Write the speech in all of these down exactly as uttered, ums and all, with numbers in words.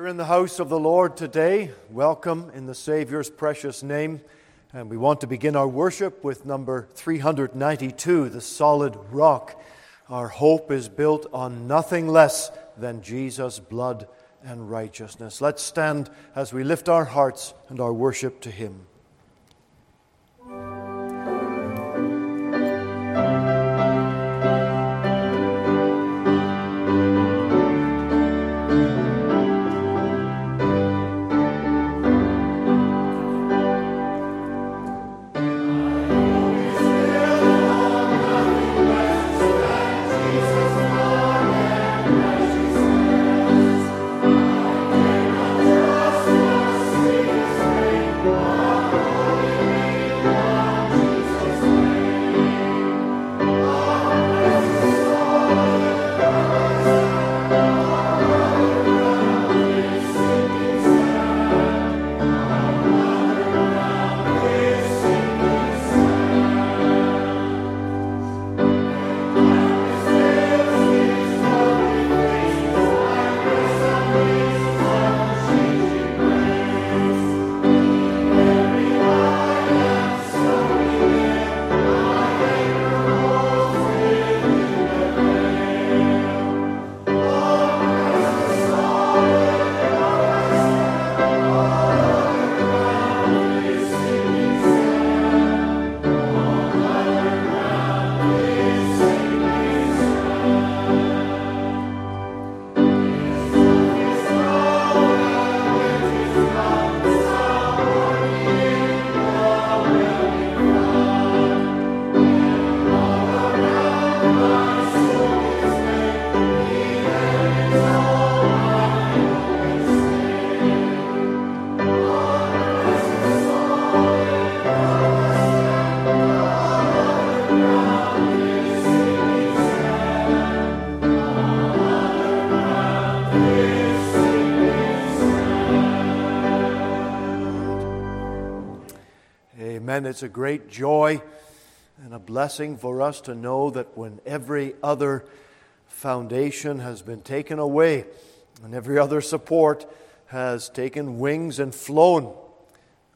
you're in the house of the Lord today, welcome in the Savior's precious name. And we want to begin our worship with number three hundred ninety-two, the solid rock. Our hope is built on nothing less than Jesus' blood and righteousness. Let's stand as we lift our hearts and our worship to Him. And it's a great joy and a blessing for us to know that when every other foundation has been taken away and every other support has taken wings and flown,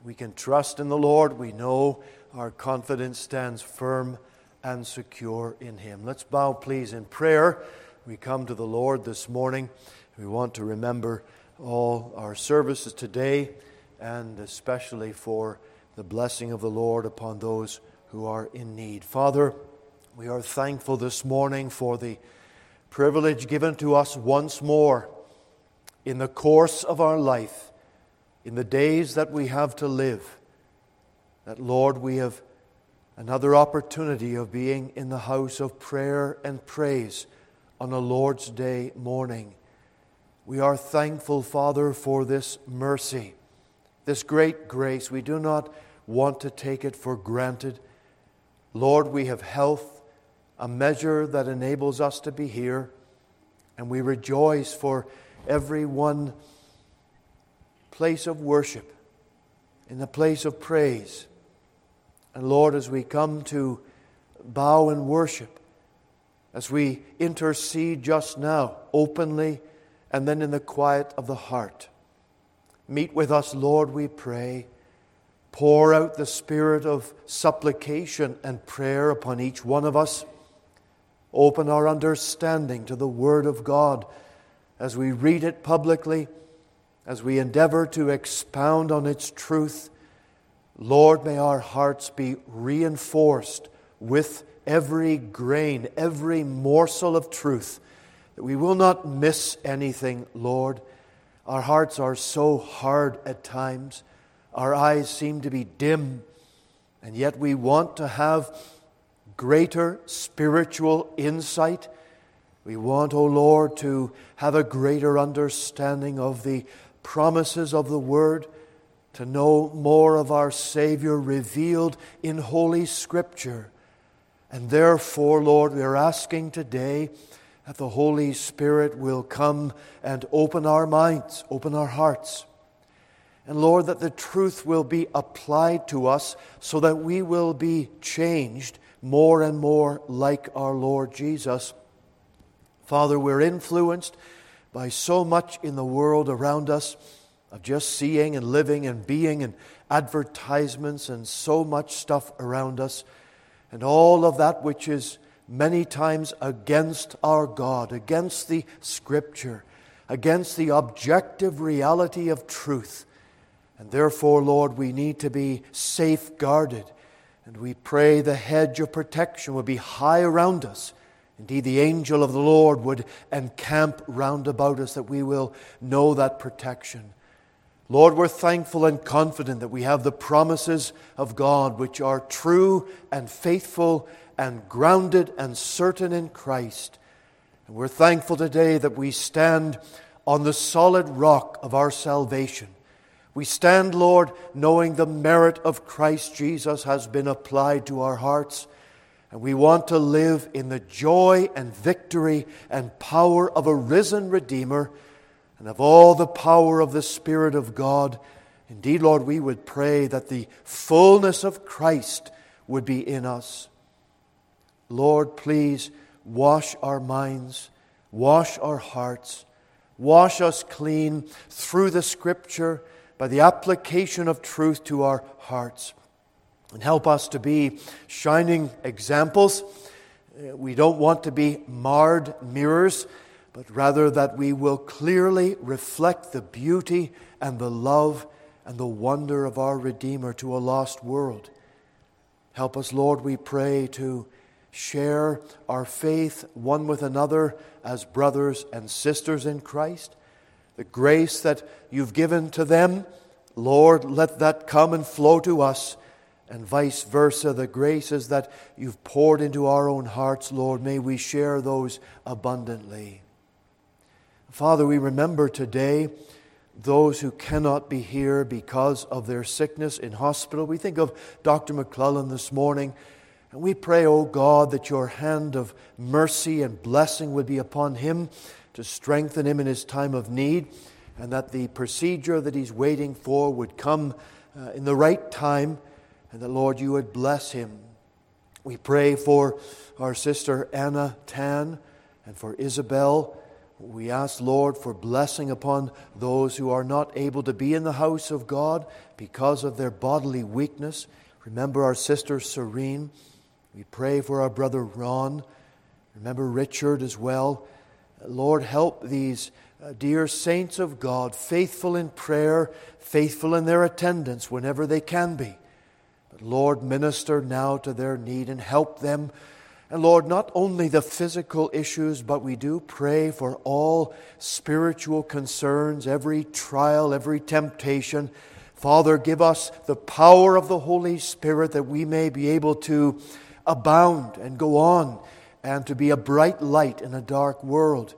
we can trust in the Lord. We know our confidence stands firm and secure in Him. Let's bow, please, in prayer. We come to the Lord this morning. We want to remember all our services today and especially for the blessing of the Lord upon those who are in need. Father, we are thankful this morning for the privilege given to us once more in the course of our life, in the days that we have to live, that, Lord, we have another opportunity of being in the house of prayer and praise on a Lord's Day morning. We are thankful, Father, for this mercy, this great grace. We do not want to take it for granted. Lord, we have health, a measure that enables us to be here, and we rejoice for every one place of worship, in the place of praise. And Lord, as we come to bow and worship, as we intercede just now, openly, and then in the quiet of the heart, meet with us, Lord, we pray. Pour out the spirit of supplication and prayer upon each one of us. Open our understanding to the Word of God as we read it publicly, as we endeavor to expound on its truth. Lord, may our hearts be reinforced with every grain, every morsel of truth, that we will not miss anything, Lord. Our hearts are so hard at times. Our eyes seem to be dim. And yet we want to have greater spiritual insight. We want, O Lord, to have a greater understanding of the promises of the Word, to know more of our Savior revealed in Holy Scripture. And therefore, Lord, we are asking today that the Holy Spirit will come and open our minds, open our hearts. And Lord, that the truth will be applied to us so that we will be changed more and more like our Lord Jesus. Father, we're influenced by so much in the world around us of just seeing and living and being and advertisements and so much stuff around us, and all of that which is many times against our God, against the Scripture, against the objective reality of truth. And therefore, Lord, we need to be safeguarded. And we pray the hedge of protection would be high around us. Indeed, the angel of the Lord would encamp round about us, that we will know that protection. Lord, we're thankful and confident that we have the promises of God, which are true and faithful and grounded and certain in Christ. And we're thankful today that we stand on the solid rock of our salvation. We stand, Lord, knowing the merit of Christ Jesus has been applied to our hearts, and we want to live in the joy and victory and power of a risen Redeemer and of all the power of the Spirit of God. Indeed, Lord, we would pray that the fullness of Christ would be in us. Lord, please wash our minds, wash our hearts, wash us clean through the Scripture, by the application of truth to our hearts, and help us to be shining examples. We don't want to be marred mirrors, but rather that we will clearly reflect the beauty and the love and the wonder of our Redeemer to a lost world. Help us, Lord, we pray, to share our faith one with another as brothers and sisters in Christ. The grace that you've given to them, Lord, let that come and flow to us, and vice versa. The graces that you've poured into our own hearts, Lord, may we share those abundantly. Father, we remember today those who cannot be here because of their sickness in hospital. We think of Doctor McClellan this morning, and we pray, O God, that your hand of mercy and blessing would be upon him, to strengthen him in his time of need, and that the procedure that he's waiting for would come uh, in the right time, and that, Lord, you would bless him. We pray for our sister Anna Tan and for Isabel. We ask, Lord, for blessing upon those who are not able to be in the house of God because of their bodily weakness. Remember our sister Serene. We pray for our brother Ron. Remember Richard as well. Lord, help these dear saints of God, faithful in prayer, faithful in their attendance whenever they can be. But Lord, minister now to their need and help them. And Lord, not only the physical issues, but we do pray for all spiritual concerns, every trial, every temptation. Father, give us the power of the Holy Spirit that we may be able to abound and go on, and to be a bright light in a dark world.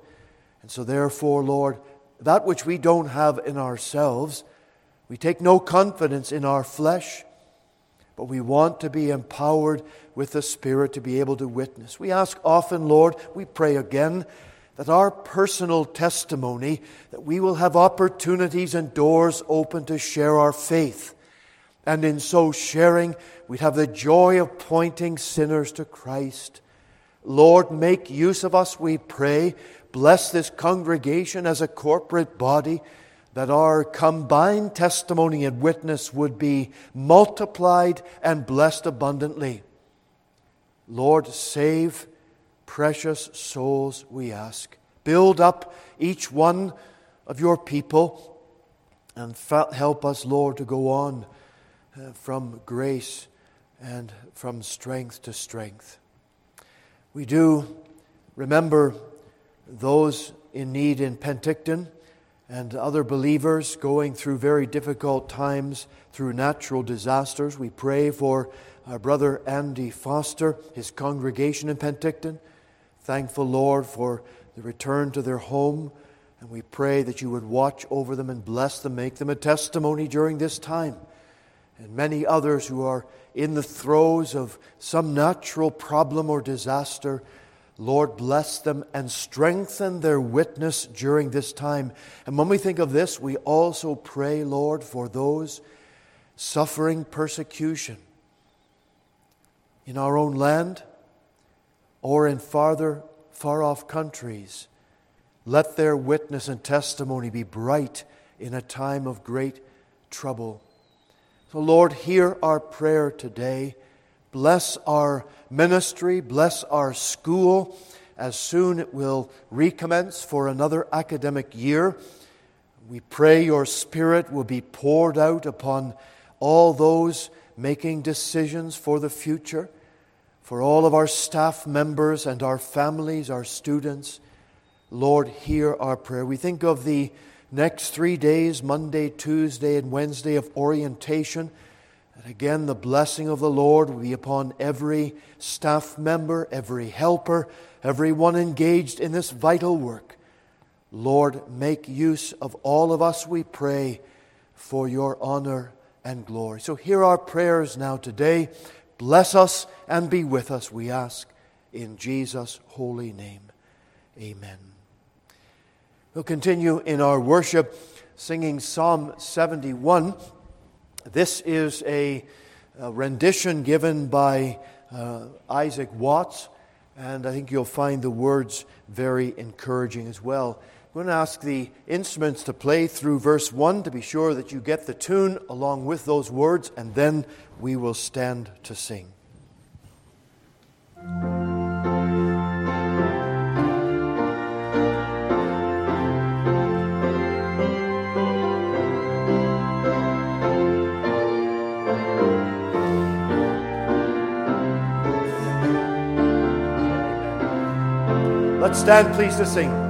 And so therefore, Lord, that which we don't have in ourselves, we take no confidence in our flesh, but we want to be empowered with the Spirit to be able to witness. We ask often, Lord, we pray again, that our personal testimony, that we will have opportunities and doors open to share our faith. And in so sharing, we'd have the joy of pointing sinners to Christ. Lord, make use of us, we pray. Bless this congregation as a corporate body, that our combined testimony and witness would be multiplied and blessed abundantly. Lord, save precious souls, we ask. Build up each one of your people, and help us, Lord, to go on from grace and from strength to strength. We do remember those in need in Penticton and other believers going through very difficult times through natural disasters. We pray for our brother Andy Foster, his congregation in Penticton. Thankful, Lord, for the return to their home. And we pray that you would watch over them and bless them, make them a testimony during this time. And many others who are in the throes of some natural problem or disaster, Lord, bless them and strengthen their witness during this time. And when we think of this, we also pray, Lord, for those suffering persecution in our own land or in farther, far-off countries. Let their witness and testimony be bright in a time of great trouble. So, Lord, hear our prayer today. Bless our ministry. Bless our school. As soon it will recommence for another academic year. We pray your Spirit will be poured out upon all those making decisions for the future, for all of our staff members and our families, our students. Lord, hear our prayer. We think of the next three days, Monday, Tuesday, and Wednesday of orientation. And again, the blessing of the Lord will be upon every staff member, every helper, everyone engaged in this vital work. Lord, make use of all of us, we pray, for your honor and glory. So hear our prayers now today. Bless us and be with us, we ask, in Jesus' holy name. Amen. We'll continue in our worship singing Psalm seventy-one. This is a, a rendition given by uh, Isaac Watts, and I think you'll find the words very encouraging as well. I'm going to ask the instruments to play through verse one to be sure that you get the tune along with those words, and then we will stand to sing. Let's stand, please, to sing.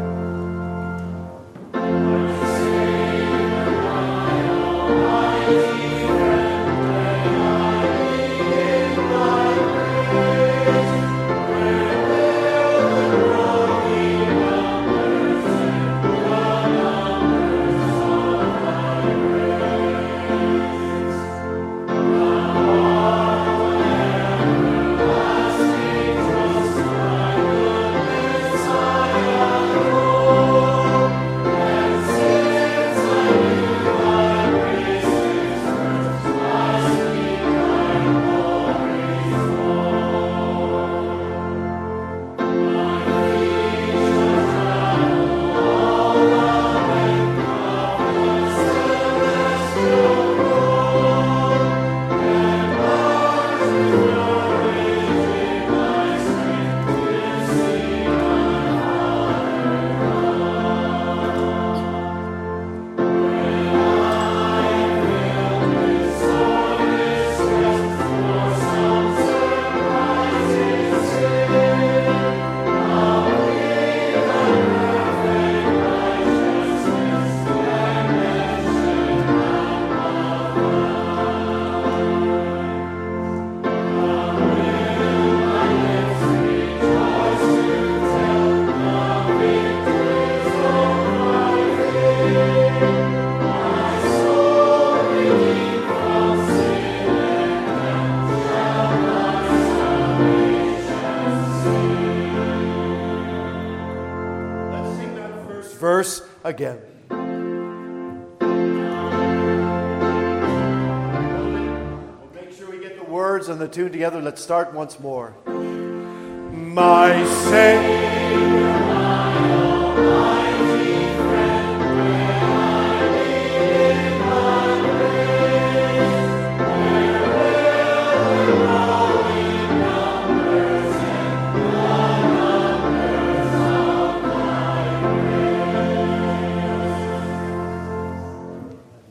Again. We'll make sure we get the words and the tune together. Let's start once more. My Savior, my Almighty friend, where I live my praise, where will the rolling numbers and the numbers of my praise.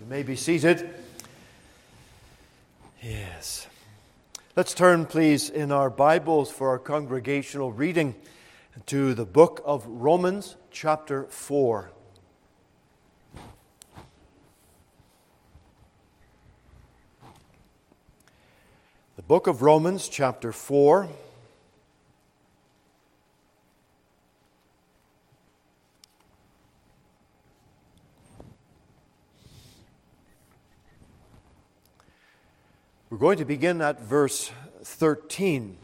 May be seated. Yes. Let's turn, please, in our Bibles for our congregational reading to the book of Romans, chapter four. The book of Romans, chapter four. We're going to begin at verse thirteen.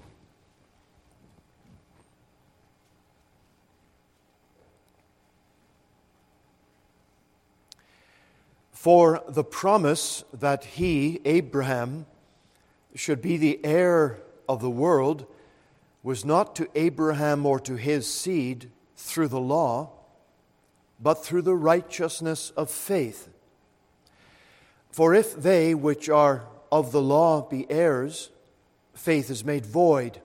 For the promise that he, Abraham, should be the heir of the world was not to Abraham or to his seed through the law, but through the righteousness of faith. For if they which are of the law be heirs, faith is made void,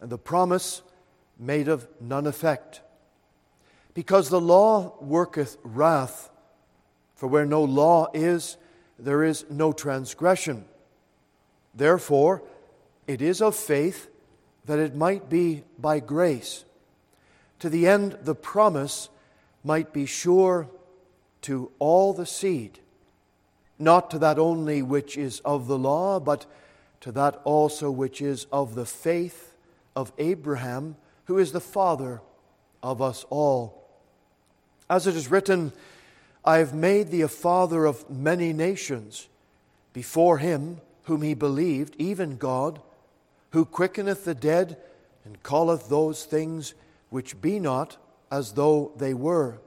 and the promise made of none effect. Because the law worketh wrath, for where no law is, there is no transgression. Therefore, it is of faith that it might be by grace, to the end the promise might be sure to all the seed, not to that only which is of the law, but to that also which is of the faith of Abraham, who is the father of us all. As it is written, I have made thee a father of many nations, before him whom he believed, even God, who quickeneth the dead and calleth those things which be not as though they were,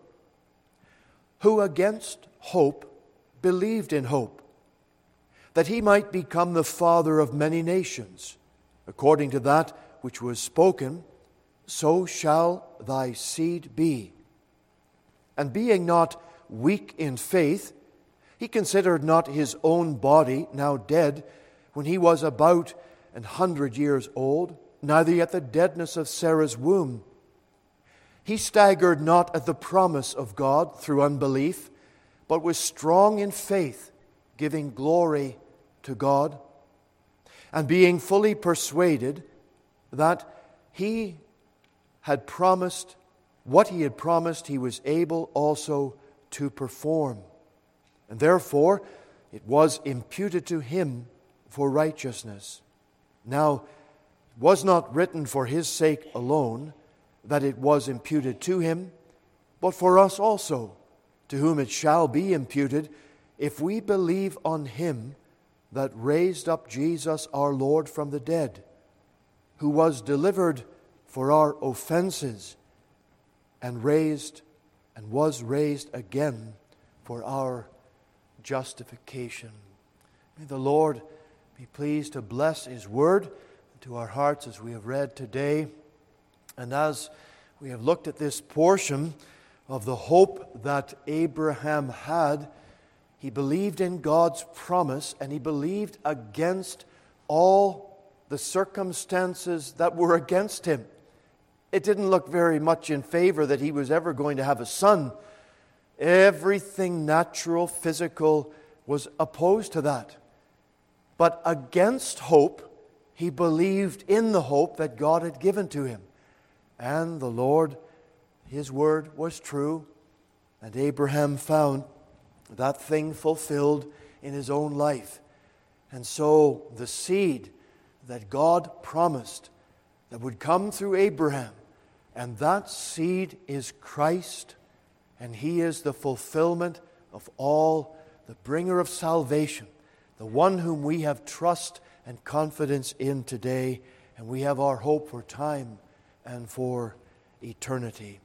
who against hope believed in hope, that he might become the father of many nations, according to that which was spoken, so shall thy seed be. And being not weak in faith, he considered not his own body now dead, when he was about an hundred years old, neither yet the deadness of Sarah's womb. He staggered not at the promise of God through unbelief, but was strong in faith, giving glory to God, and being fully persuaded that he had promised, what he had promised, he was able also to perform. And therefore, it was imputed to him for righteousness. Now, it was not written for his sake alone that it was imputed to him, but for us also, to whom it shall be imputed, if we believe on him that raised up Jesus our Lord from the dead, who was delivered for our offenses, and raised and was raised again for our justification. May the Lord be pleased to bless his word to our hearts as we have read today. And as we have looked at this portion of the hope that Abraham had, he believed in God's promise, and he believed against all the circumstances that were against him. It didn't look very much in favor that he was ever going to have a son. Everything natural, physical, was opposed to that. But against hope, he believed in the hope that God had given to him. And the Lord, his word was true, and Abraham found that thing fulfilled in his own life. And so the seed that God promised that would come through Abraham, and that seed is Christ, and he is the fulfillment of all, the bringer of salvation, the one whom we have trust and confidence in today, and we have our hope for time and for eternity.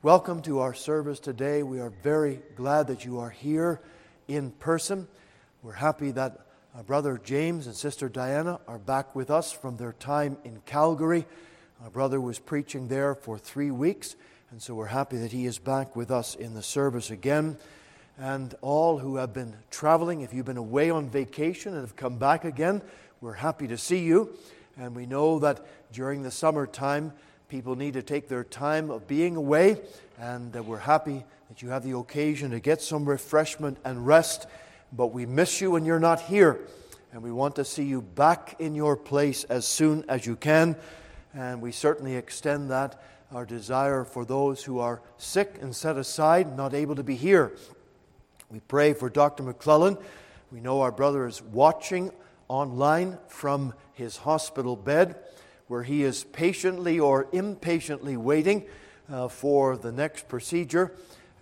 Welcome to our service today. We are very glad that you are here in person. We're happy that our brother James and sister Diana are back with us from their time in Calgary. Our brother was preaching there for three weeks, and so we're happy that he is back with us in the service again. And all who have been traveling, if you've been away on vacation and have come back again, we're happy to see you. And we know that during the summertime, people need to take their time of being away, and we're happy that you have the occasion to get some refreshment and rest. But we miss you when you're not here, and we want to see you back in your place as soon as you can. And we certainly extend that, our desire for those who are sick and set aside, not able to be here. We pray for Doctor McClellan. We know our brother is watching online from his hospital bed, where he is patiently or impatiently waiting uh, for the next procedure.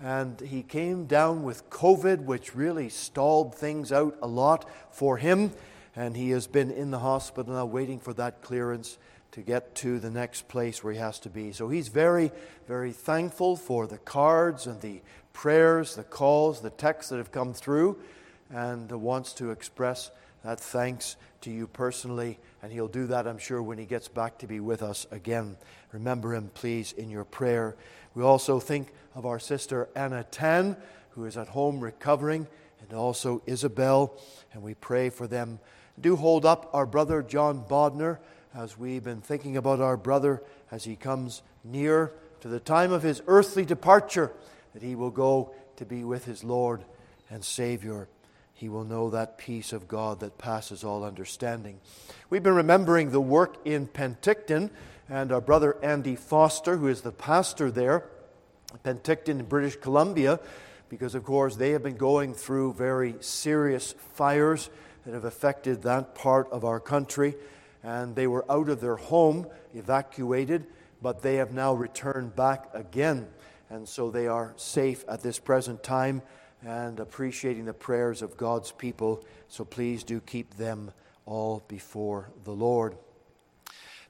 And he came down with COVID, which really stalled things out a lot for him. And he has been in the hospital now waiting for that clearance to get to the next place where he has to be. So he's very, very thankful for the cards and the prayers, the calls, the texts that have come through, and wants to express that thanks to you personally, and he'll do that, I'm sure, when he gets back to be with us again. Remember him, please, in your prayer. We also think of our sister Anna Tan, who is at home recovering, and also Isabel, and we pray for them. Do hold up our brother John Bodner, as we've been thinking about our brother as he comes near to the time of his earthly departure, that he will go to be with his Lord and Savior. He will know that peace of God that passes all understanding. We've been remembering the work in Penticton, and our brother Andy Foster, who is the pastor there, Penticton in British Columbia, because, of course, they have been going through very serious fires that have affected that part of our country, and they were out of their home, evacuated, but they have now returned back again, and so they are safe at this present time, and appreciating the prayers of God's people. So please do keep them all before the Lord.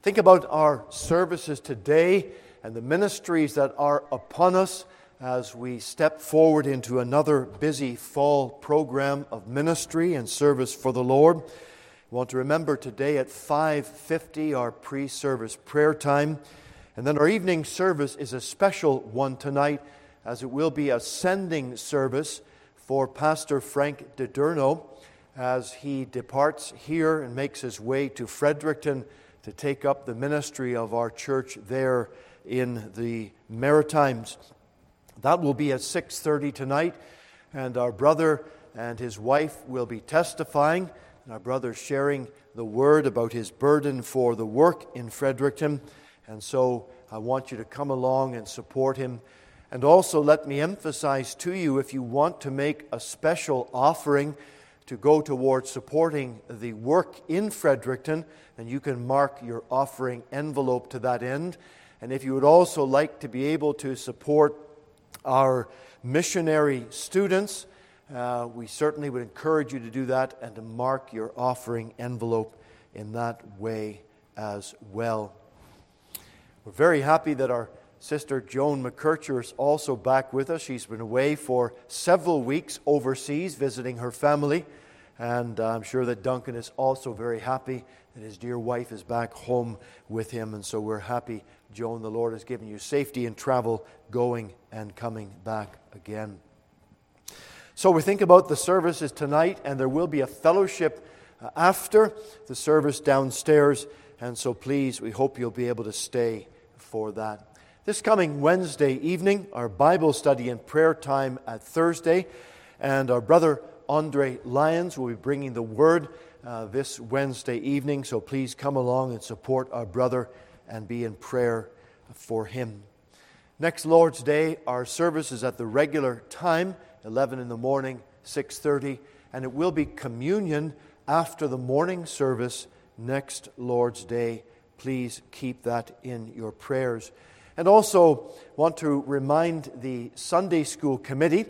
Think about our services today and the ministries that are upon us as we step forward into another busy fall program of ministry and service for the Lord. We want to remember today at five fifty our pre-service prayer time, and then our evening service is a special one tonight, as it will be a sending service for Pastor Frank DeDerno as he departs here and makes his way to Fredericton to take up the ministry of our church there in the Maritimes. That will be at six thirty tonight, and our brother and his wife will be testifying, and our brother sharing the word about his burden for the work in Fredericton. And so I want you to come along and support him. And also let me emphasize to you, if you want to make a special offering to go towards supporting the work in Fredericton, then you can mark your offering envelope to that end. And if you would also like to be able to support our missionary students, uh, we certainly would encourage you to do that and to mark your offering envelope in that way as well. We're very happy that our Sister Joan McKercher is also back with us. She's been away for several weeks overseas visiting her family, and I'm sure that Duncan is also very happy that his dear wife is back home with him, and so we're happy, Joan, the Lord has given you safety in travel going and coming back again. So we think about the services tonight, and there will be a fellowship after the service downstairs, and so please, we hope you'll be able to stay for that. This coming Wednesday evening, our Bible study and prayer time at Thursday, and our brother Andre Lyons will be bringing the word uh, this Wednesday evening, so please come along and support our brother and be in prayer for him. Next Lord's Day, our service is at the regular time, eleven in the morning, six thirty, and it will be communion after the morning service next Lord's Day. Please keep that in your prayers. And also want to remind the Sunday School Committee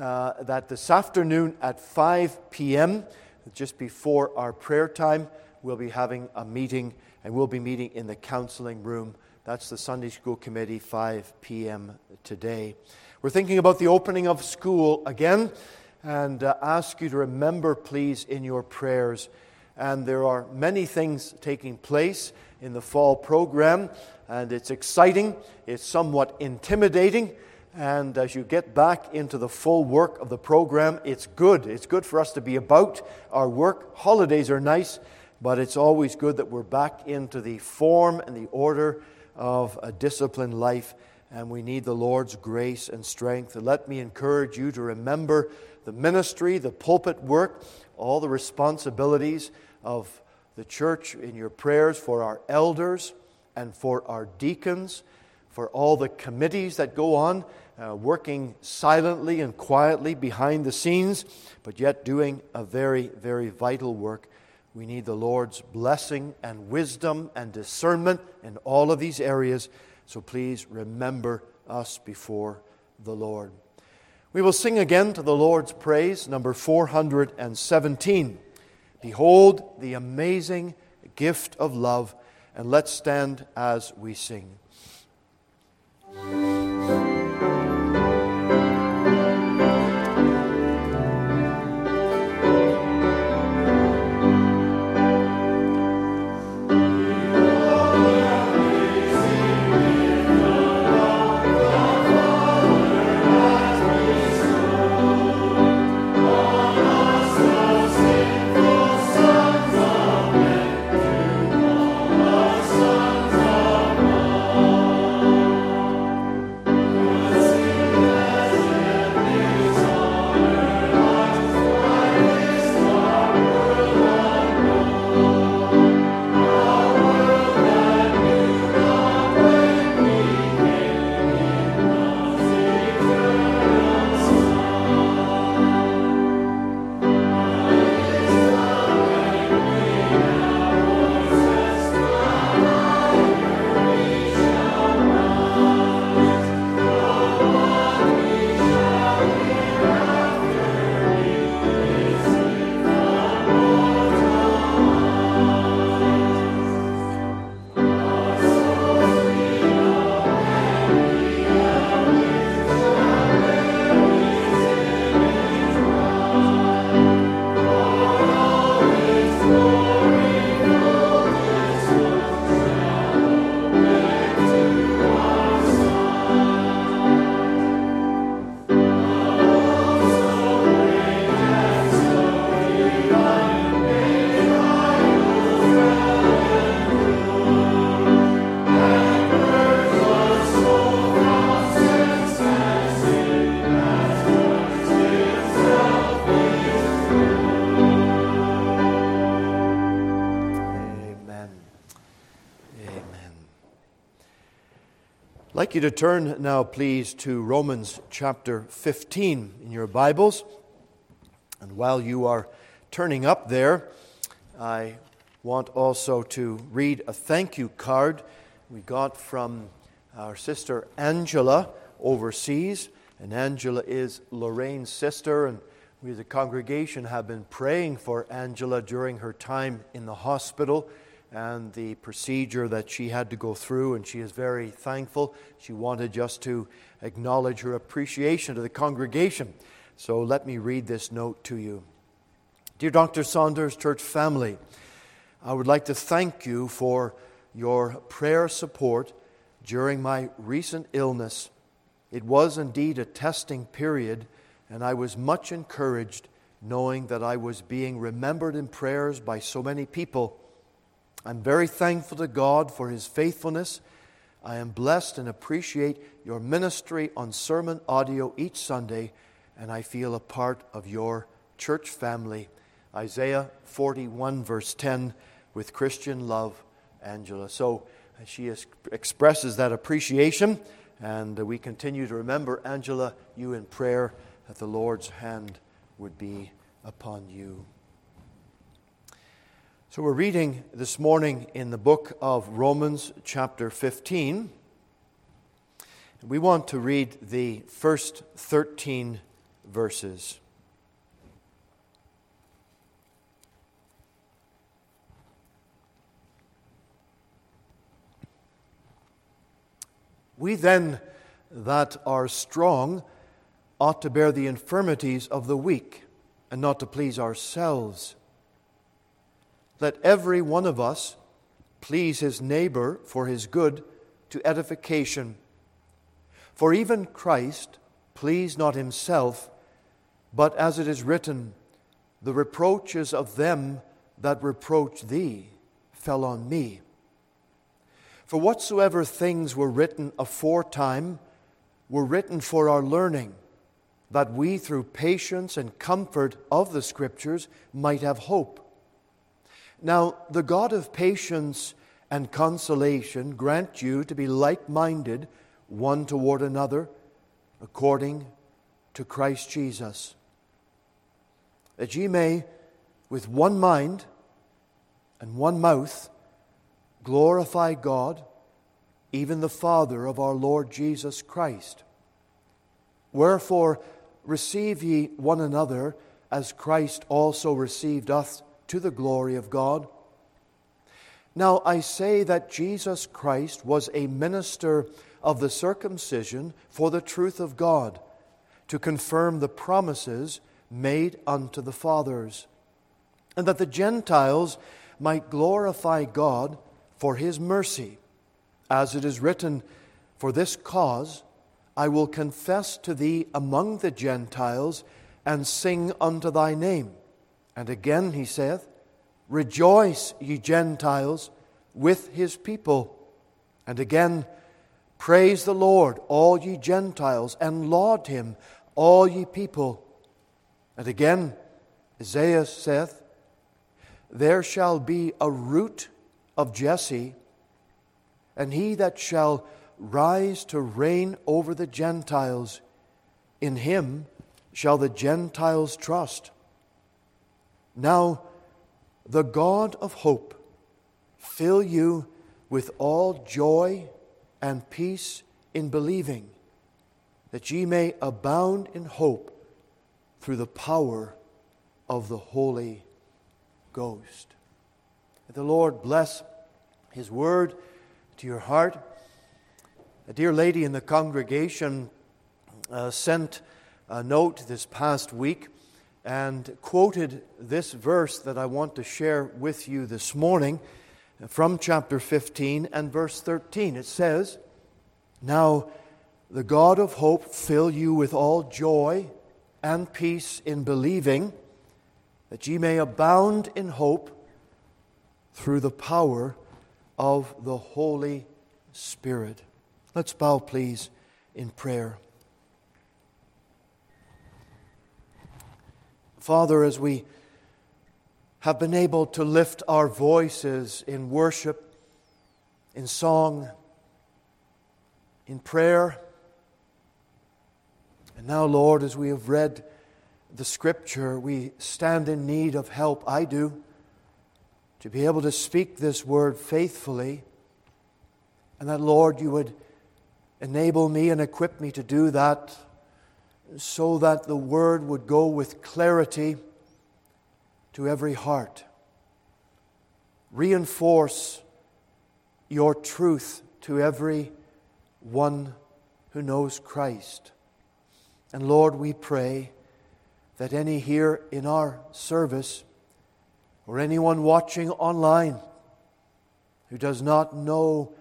uh, that this afternoon at five p.m., just before our prayer time, we'll be having a meeting, and we'll be meeting in the counseling room. That's the Sunday School Committee, five p.m. today. We're thinking about the opening of school again, and uh, ask you to remember, please, in your prayers. And there are many things taking place in the fall program, and it's exciting, it's somewhat intimidating, and as you get back into the full work of the program, it's good. It's good for us to be about our work. Holidays are nice, but it's always good that we're back into the form and the order of a disciplined life, and we need the Lord's grace and strength. And let me encourage you to remember the ministry, the pulpit work, all the responsibilities of the church in your prayers for our elders and for our deacons, for all the committees that go on, uh, working silently and quietly behind the scenes, but yet doing a very, very vital work. We need the Lord's blessing and wisdom and discernment in all of these areas, so please remember us before the Lord. We will sing again to the Lord's praise, number four hundred seventeen. Behold the amazing gift of love, and let's stand as we sing. I'd like you to turn now, please, to Romans chapter fifteen in your Bibles. And while you are turning up there, I want also to read a thank you card we got from our sister Angela overseas. And Angela is Lorraine's sister, and we as a congregation have been praying for Angela during her time in the hospital and the procedure that she had to go through, and she is very thankful. She wanted just to acknowledge her appreciation to the congregation. So let me read this note to you. Dear Doctor Saunders Church family, I would like to thank you for your prayer support during my recent illness. It was indeed a testing period, and I was much encouraged knowing that I was being remembered in prayers by so many people. I'm very thankful to God for His faithfulness. I am blessed and appreciate your ministry on sermon audio each Sunday, and I feel a part of your church family. Isaiah forty-one, verse ten, with Christian love, Angela. So she is, expresses that appreciation. And we continue to remember, Angela, you in prayer, that the Lord's hand would be upon you. So we're reading this morning in the book of Romans chapter fifteen. We want to read the first thirteen verses. We then that are strong ought to bear the infirmities of the weak and not to please ourselves. Let every one of us please his neighbor for his good to edification. For even Christ pleased not himself, but as it is written, the reproaches of them that reproach thee fell on me. For whatsoever things were written aforetime were written for our learning, that we through patience and comfort of the Scriptures might have hope. Now the God of patience and consolation grant you to be like-minded one toward another, according to Christ Jesus, that ye may with one mind and one mouth glorify God, even the Father of our Lord Jesus Christ. Wherefore, receive ye one another, as Christ also received us to the glory of God. Now I say that Jesus Christ was a minister of the circumcision for the truth of God, to confirm the promises made unto the fathers, and that the Gentiles might glorify God for His mercy, as it is written, for this cause I will confess to thee among the Gentiles, and sing unto thy name. And again he saith, rejoice, ye Gentiles, with His people. And again, praise the Lord, all ye Gentiles, and laud Him, all ye people. And again, Isaiah saith, there shall be a root of Jesse, and he that shall rise to reign over the Gentiles, in him shall the Gentiles trust. Now the God of hope fill you with all joy and peace in believing, that ye may abound in hope through the power of the Holy Ghost. The Lord bless His word to your heart. A dear lady in the congregation uh, sent a note this past week and quoted this verse that I want to share with you this morning from chapter fifteen and verse thirteen. It says, now the God of hope fill you with all joy and peace in believing, that ye may abound in hope through the power of the Holy Spirit. Let's bow, please, in prayer. Father, as we have been able to lift our voices in worship, in song, in prayer. And now, Lord, as we have read the Scripture, we stand in need of help. I do, to be able to speak this word faithfully. And that, Lord, you would enable me and equip me to do that, so that the word would go with clarity to every heart. Reinforce your truth to every one who knows Christ. And Lord, we pray that any here in our service or anyone watching online who does not know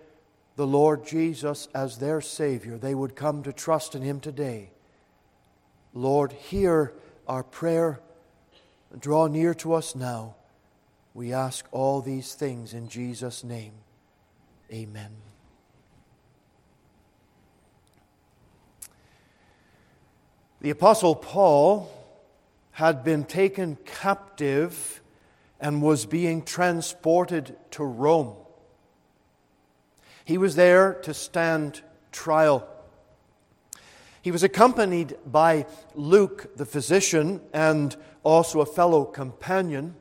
the Lord Jesus as their Savior, they would come to trust in Him today. Lord, hear our prayer. Draw near to us now. We ask all these things in Jesus' name. Amen. The Apostle Paul had been taken captive and was being transported to Rome. He was there to stand trial. He was accompanied by Luke, the physician, and also a fellow companion.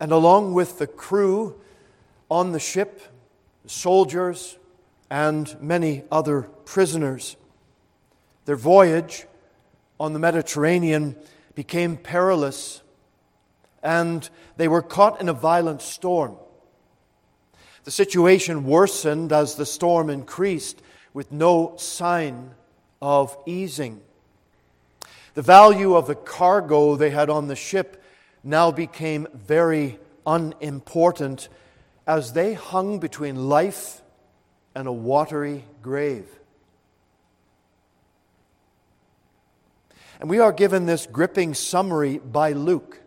And along with the crew on the ship, soldiers, and many other prisoners. Their voyage on the Mediterranean became perilous, and they were caught in a violent storm. The situation worsened as the storm increased, with no sign of easing. The value of the cargo they had on the ship now became very unimportant as they hung between life and a watery grave. And we are given this gripping summary by Luke.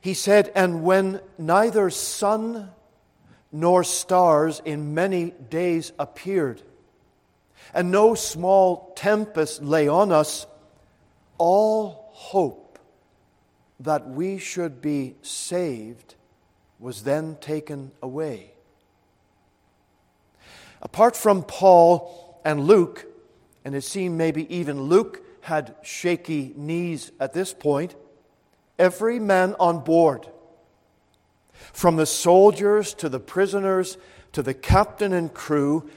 He said, "And when neither sun nor stars in many days appeared, and no small tempest lay on us, all hope that we should be saved was then taken away." Apart from Paul and Luke, and it seemed maybe even Luke had shaky knees at this point, every man on board, from the soldiers to the prisoners to the captain and crew,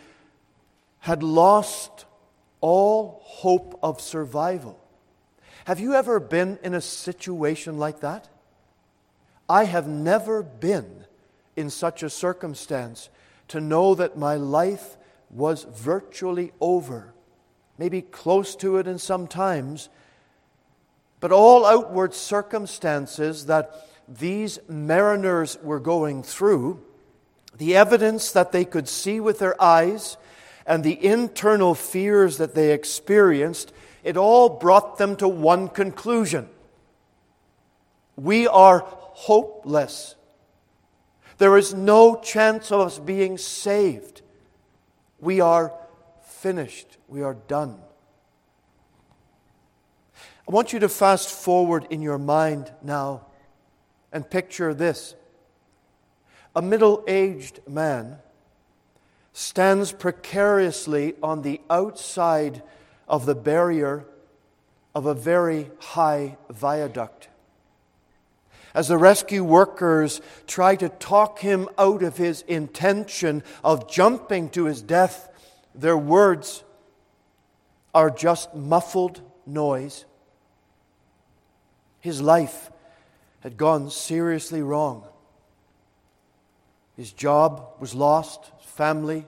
had lost all hope of survival. Have you ever been in a situation like that? I have never been in such a circumstance to know that my life was virtually over, maybe close to it in some times, but all outward circumstances that these mariners were going through, the evidence that they could see with their eyes, and the internal fears that they experienced, it all brought them to one conclusion. We are hopeless. There is no chance of us being saved. We are finished. We are done. I want you to fast forward in your mind now and picture this. A middle-aged man stands precariously on the outside of the barrier of a very high viaduct. As the rescue workers try to talk him out of his intention of jumping to his death, their words are just muffled noise. His life had gone seriously wrong. His job was lost, his family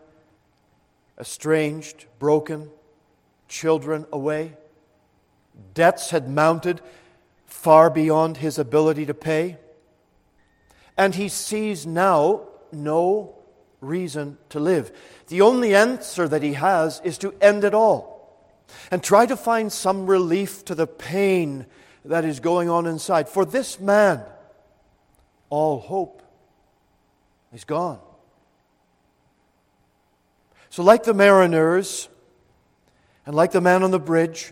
estranged, broken, children away. Debts had mounted far beyond his ability to pay. And he sees now no reason to live. The only answer that he has is to end it all and try to find some relief to the pain that is going on inside. For this man, all hope he's gone. So like the mariners, and like the man on the bridge,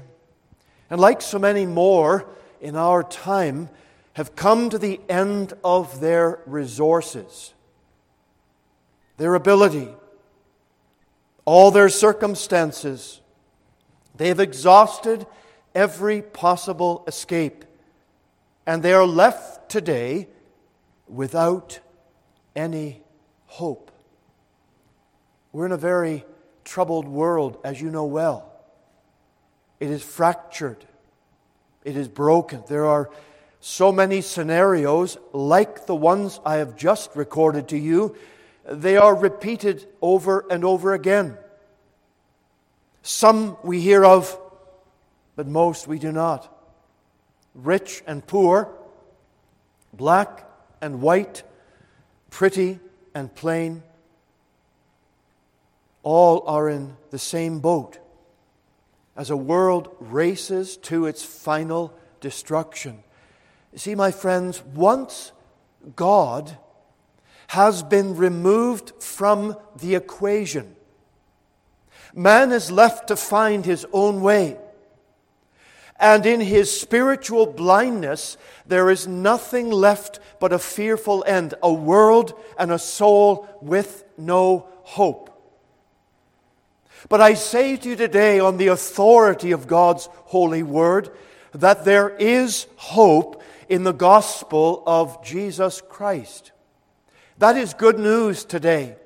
and like so many more in our time, have come to the end of their resources, their ability, all their circumstances. They have exhausted every possible escape, and they are left today without any hope. We're in a very troubled world, as you know well. It is fractured. It is broken. There are so many scenarios like the ones I have just recorded to you. They are repeated over and over again. Some we hear of, but most we do not. Rich and poor, black and white, pretty and plain, all are in the same boat as a world races to its final destruction. You see, my friends, once God has been removed from the equation, man is left to find his own way. And in his spiritual blindness, there is nothing left but a fearful end, a world and a soul with no hope. But I say to you today, on the authority of God's holy word, that there is hope in the gospel of Jesus Christ. That is good news today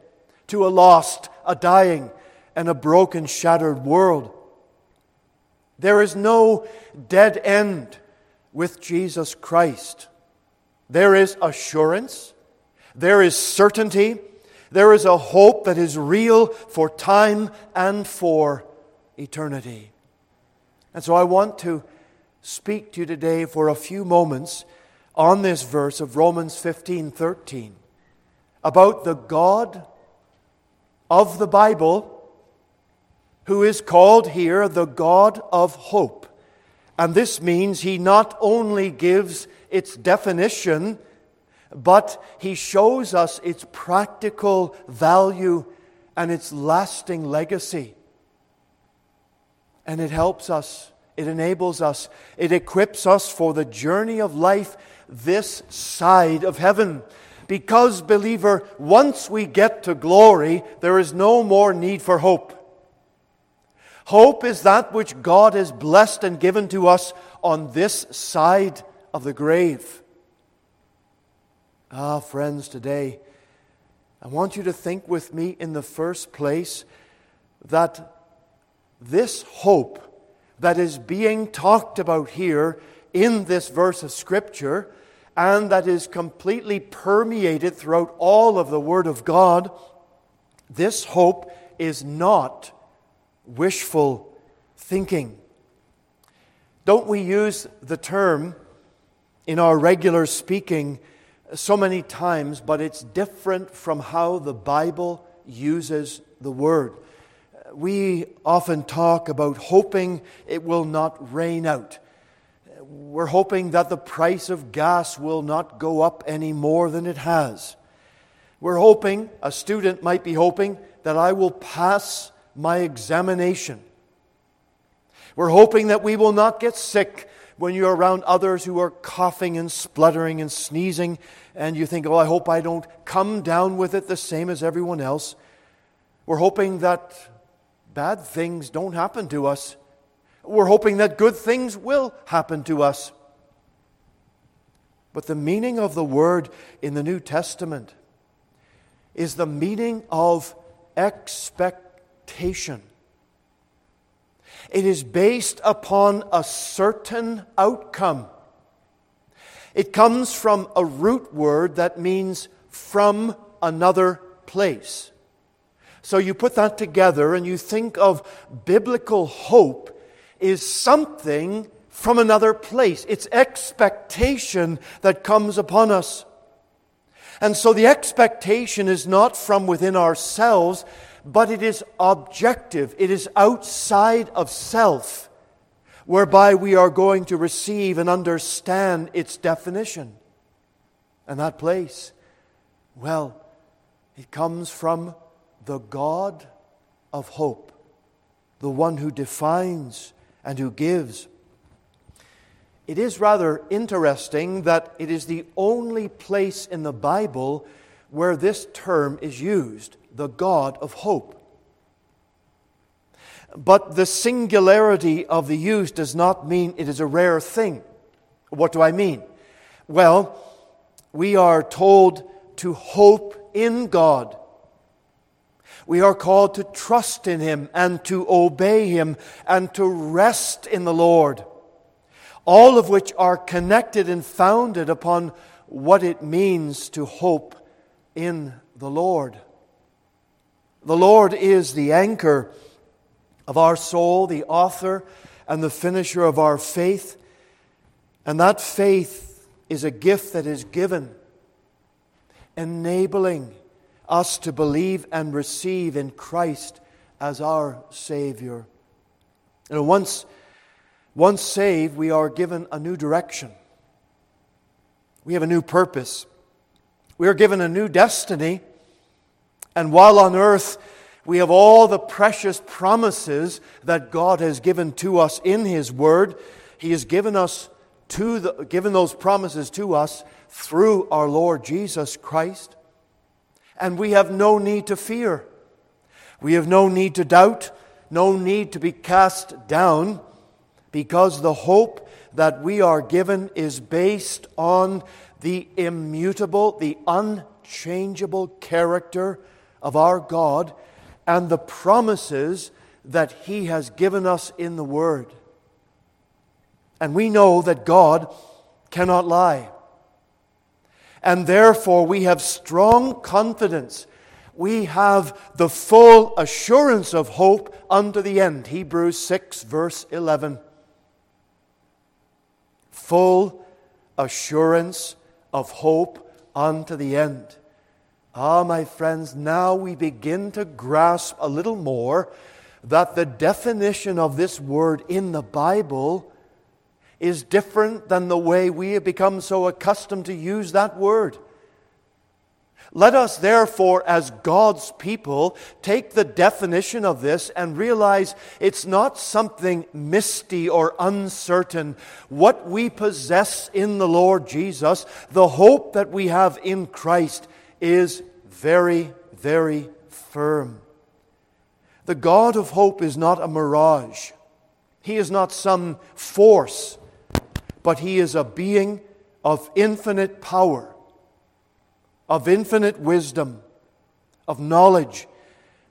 to a lost, a dying, and a broken, shattered world. There is no dead end with Jesus Christ. There is assurance. There is certainty. There is a hope that is real for time and for eternity. And so I want to speak to you today for a few moments on this verse of Romans fifteen thirteen about the God of the Bible, who is called here the God of hope. And this means he not only gives its definition, but he shows us its practical value and its lasting legacy. And it helps us, it enables us, it equips us for the journey of life this side of heaven. Because, believer, once we get to glory, there is no more need for hope. Hope is that which God has blessed and given to us on this side of the grave. Ah, friends, today, I want you to think with me in the first place that this hope that is being talked about here in this verse of Scripture, and that is completely permeated throughout all of the Word of God, this hope is not wishful thinking. Don't we use the term in our regular speaking so many times, but it's different from how the Bible uses the word. We often talk about hoping it will not rain out. We're hoping that the price of gas will not go up any more than it has. We're hoping, a student might be hoping, that I will pass my examination. We're hoping that we will not get sick when you're around others who are coughing and spluttering and sneezing, and you think, oh, I hope I don't come down with it the same as everyone else. We're hoping that bad things don't happen to us. We're hoping that good things will happen to us. But the meaning of the word in the New Testament is the meaning of expectation. It is based upon a certain outcome. It comes from a root word that means from another place. So you put that together and you think of biblical hope is something from another place. It's expectation that comes upon us. And so the expectation is not from within ourselves, but it is objective. It is outside of self, whereby we are going to receive and understand its definition. And that place, well, it comes from the God of hope, the one who defines and who gives. It is rather interesting that it is the only place in the Bible where this term is used, the God of hope. But the singularity of the use does not mean it is a rare thing. What do I mean? Well, we are told to hope in God. We are called to trust in Him and to obey Him and to rest in the Lord, all of which are connected and founded upon what it means to hope in the Lord. The Lord is the anchor of our soul, the author and the finisher of our faith. And that faith is a gift that is given, enabling us to believe and receive in Christ as our Savior. And once, once saved, we are given a new direction. We have a new purpose. We are given a new destiny. And while on earth, we have all the precious promises that God has given to us in His Word. He has given us to the, given those promises to us through our Lord Jesus Christ. And we have no need to fear. We have no need to doubt, no need to be cast down, because the hope that we are given is based on the immutable, the unchangeable character of our God and the promises that He has given us in the Word. And we know that God cannot lie. And therefore we have strong confidence. We have the full assurance of hope unto the end. Hebrews six, verse eleven. Full assurance of hope unto the end. Ah, my friends, now we begin to grasp a little more that the definition of this word in the Bible is different than the way we have become so accustomed to use that word. Let us therefore, as God's people, take the definition of this and realize it's not something misty or uncertain. What we possess in the Lord Jesus, the hope that we have in Christ, is very, very firm. The God of hope is not a mirage. He is not some force, but He is a being of infinite power, of infinite wisdom, of knowledge.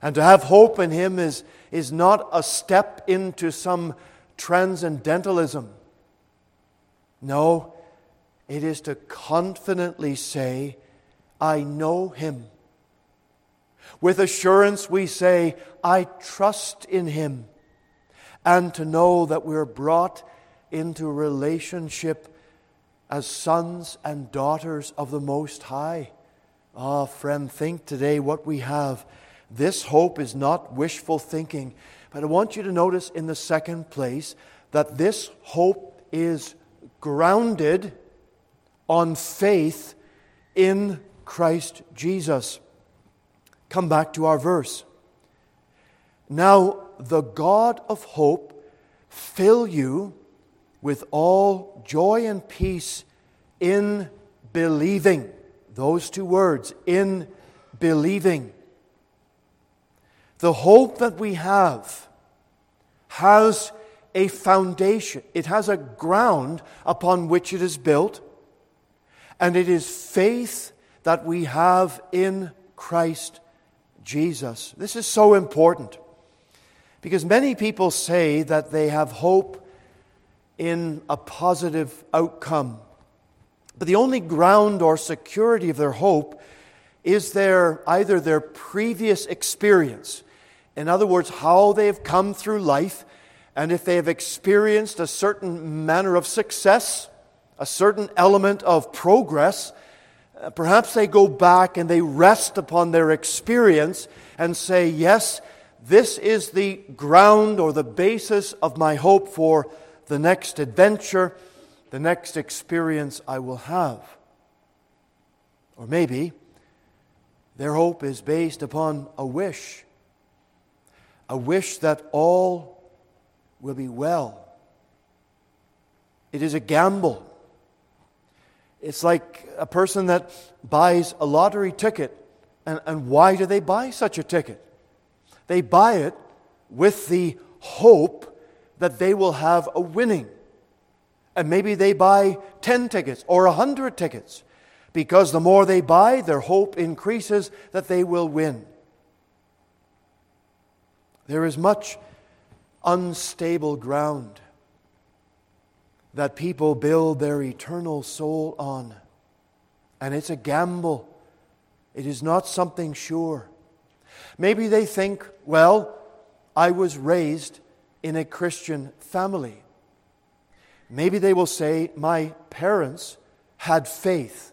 And to have hope in Him is, is not a step into some transcendentalism. No, it is to confidently say, I know Him. With assurance we say, I trust in Him. And to know that we're brought into relationship as sons and daughters of the Most High. Ah, friend, think today what we have. This hope is not wishful thinking. But I want you to notice in the second place that this hope is grounded on faith in Christ Jesus. Come back to our verse. Now the God of hope fill you with all joy and peace in believing. Those two words, in believing. The hope that we have has a foundation. It has a ground upon which it is built. And it is faith that we have in Christ Jesus. This is so important because many people say that they have hope in a positive outcome. But the only ground or security of their hope is their either their previous experience. In other words, how they have come through life, and if they have experienced a certain manner of success, a certain element of progress, perhaps they go back and they rest upon their experience and say, yes, this is the ground or the basis of my hope for the next adventure, the next experience I will have. Or maybe their hope is based upon a wish, a wish that all will be well. It is a gamble. It's like a person that buys a lottery ticket. And, and why do they buy such a ticket? They buy it with the hope that they will have a winning. And maybe they buy ten tickets or one hundred tickets, because the more they buy, their hope increases that they will win. There is much unstable ground that people build their eternal soul on. And it's a gamble. It is not something sure. Maybe they think, well, I was raised in a Christian family. Maybe they will say, my parents had faith,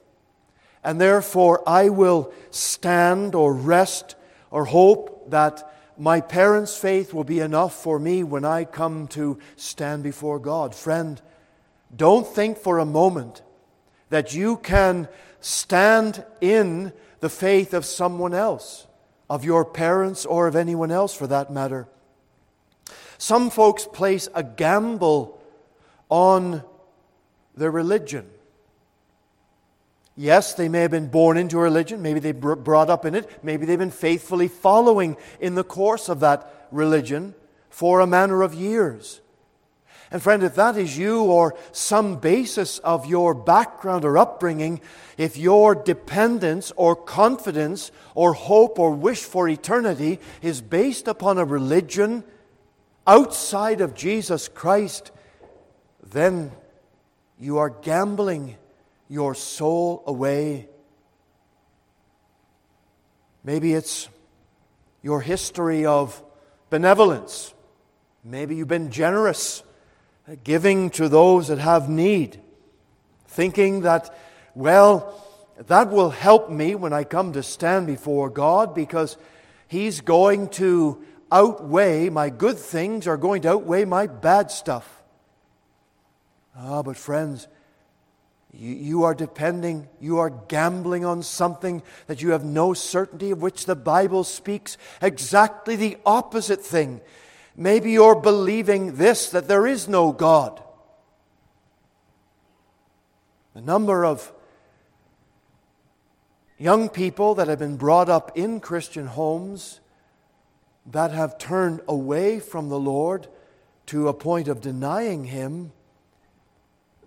and therefore I will stand or rest or hope that my parents' faith will be enough for me when I come to stand before God. Friend, don't think for a moment that you can stand in the faith of someone else, of your parents or of anyone else for that matter. Some folks place a gamble on their religion. Yes, they may have been born into a religion. Maybe they were brought up in it. Maybe they've been faithfully following in the course of that religion for a manner of years. And friend, if that is you or some basis of your background or upbringing, if your dependence or confidence or hope or wish for eternity is based upon a religion outside of Jesus Christ, then you are gambling your soul away. Maybe it's your history of benevolence. Maybe you've been generous, giving to those that have need, thinking that, well, that will help me when I come to stand before God, because He's going to outweigh, my good things are going to outweigh my bad stuff. Ah, but friends, you, you are depending, you are gambling on something that you have no certainty of, which the Bible speaks exactly the opposite thing. Maybe you're believing this, that there is no God. The number of young people that have been brought up in Christian homes that have turned away from the Lord to a point of denying Him,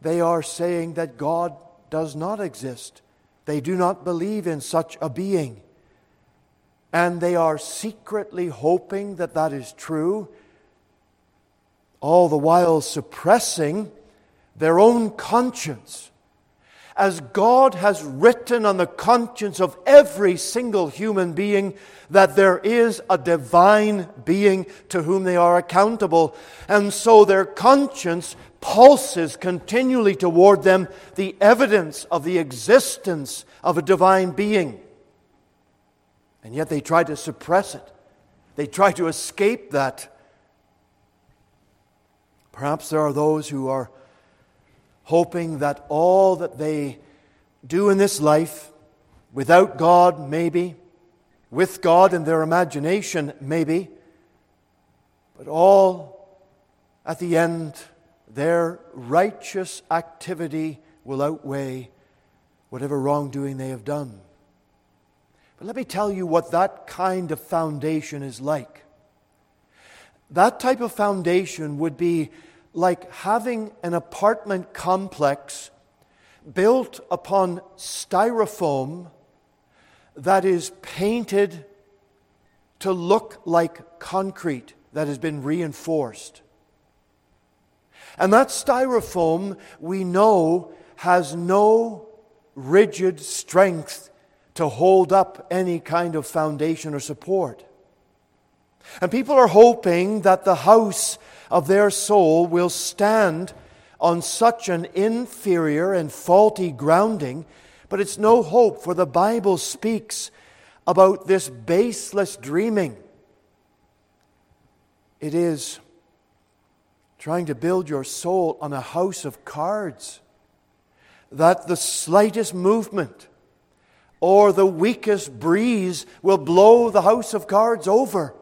they are saying that God does not exist. They do not believe in such a being. And they are secretly hoping that that is true, all the while suppressing their own conscience. As God has written on the conscience of every single human being that there is a divine being to whom they are accountable, and so their conscience pulses continually toward them the evidence of the existence of a divine being. And yet they try to suppress it. They try to escape that. Perhaps there are those who are hoping that all that they do in this life, without God maybe, with God in their imagination maybe, but all at the end, their righteous activity will outweigh whatever wrongdoing they have done. But let me tell you what that kind of foundation is like. That type of foundation would be like having an apartment complex built upon styrofoam that is painted to look like concrete that has been reinforced. And that styrofoam, we know, has no rigid strength to hold up any kind of foundation or support. And people are hoping that the house of their soul will stand on such an inferior and faulty grounding, but it's no hope, for the Bible speaks about this baseless dreaming. It is trying to build your soul on a house of cards, that the slightest movement or the weakest breeze will blow the house of cards over.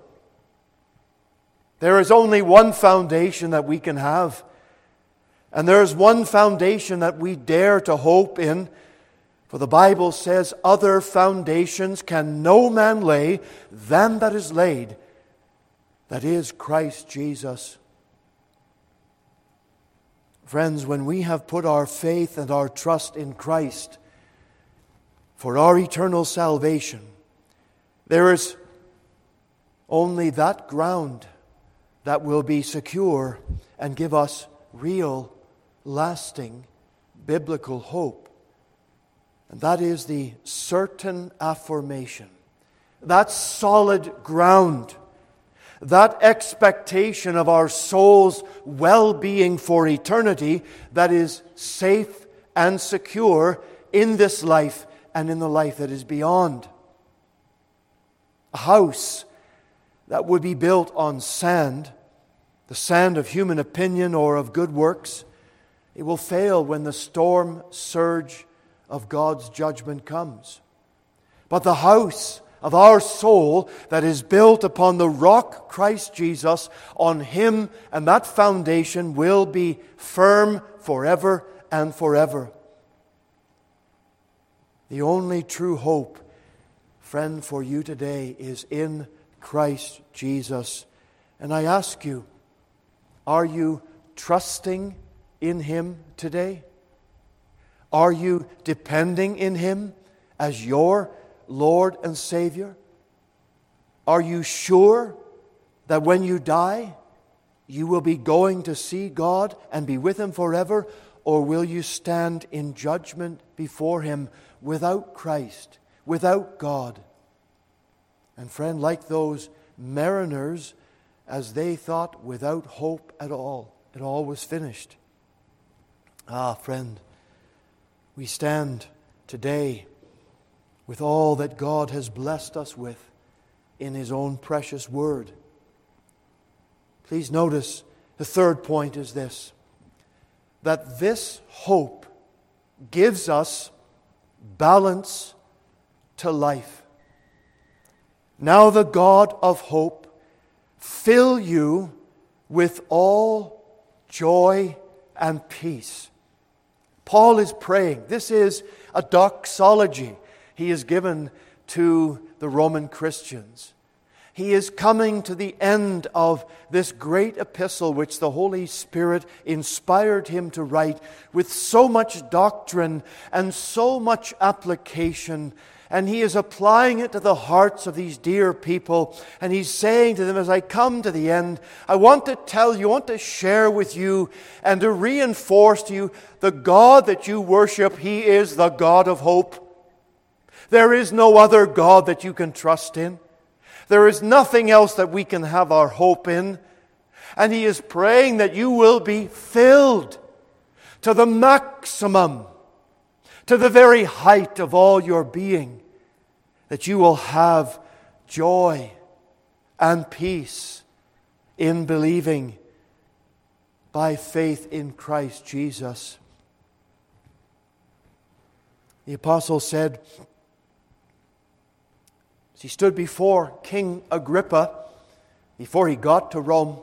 There is only one foundation that we can have, and there is one foundation that we dare to hope in, for the Bible says, other foundations can no man lay than that is laid, that is Christ Jesus. Friends, when we have put our faith and our trust in Christ for our eternal salvation, there is only that ground that will be secure and give us real, lasting, biblical hope. And that is the certain affirmation, that solid ground, that expectation of our soul's well-being for eternity that is safe and secure in this life and in the life that is beyond. A house that would be built on sand, the sand of human opinion or of good works, it will fail when the storm surge of God's judgment comes. But the house of our soul that is built upon the rock Christ Jesus, on Him and that foundation, will be firm forever and forever. The only true hope, friend, for you today is in Christ Jesus. And I ask you, are you trusting in Him today? Are you depending in Him as your Lord and Savior? Are you sure that when you die, you will be going to see God and be with Him forever? Or will you stand in judgment before Him without Christ, without God? And friend, like those mariners, as they thought, without hope at all, it all was finished. Ah, friend, we stand today with all that God has blessed us with in His own precious Word. Please notice the third point is this, that this hope gives us balance to life. Now the God of hope fill you with all joy and peace. Paul is praying. This is a doxology he is given to the Roman Christians. He is coming to the end of this great epistle which the Holy Spirit inspired him to write, with so much doctrine and so much application. And he is applying it to the hearts of these dear people. And he's saying to them, as I come to the end, I want to tell you, I want to share with you and to reinforce to you, the God that you worship, He is the God of hope. There is no other God that you can trust in. There is nothing else that we can have our hope in. And he is praying that you will be filled to the maximum, to the very height of all your being, that you will have joy and peace in believing by faith in Christ Jesus. The apostle said, he stood before King Agrippa, before he got to Rome,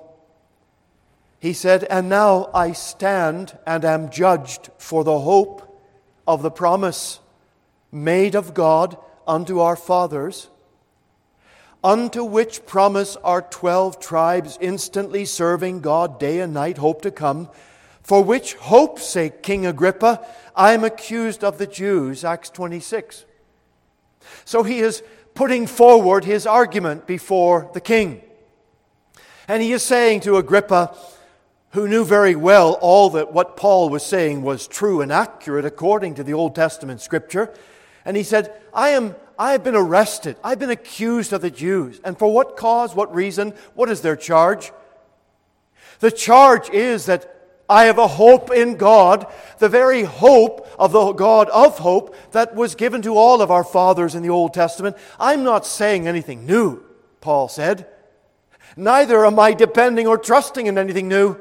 he said, "And now I stand and am judged for the hope of the promise made of God unto our fathers, unto which promise our twelve tribes, instantly serving God day and night, hope to come. For which hope's sake, King Agrippa, I am accused of the Jews," Acts twenty-six. So he is putting forward his argument before the king. And he is saying to Agrippa, who knew very well all that what Paul was saying was true and accurate according to the Old Testament Scripture, and he said, I am, I have been arrested, I've been accused of the Jews. And for what cause, what reason, what is their charge? The charge is that I have a hope in God, the very hope of the God of hope that was given to all of our fathers in the Old Testament. I'm not saying anything new, Paul said. Neither am I depending or trusting in anything new.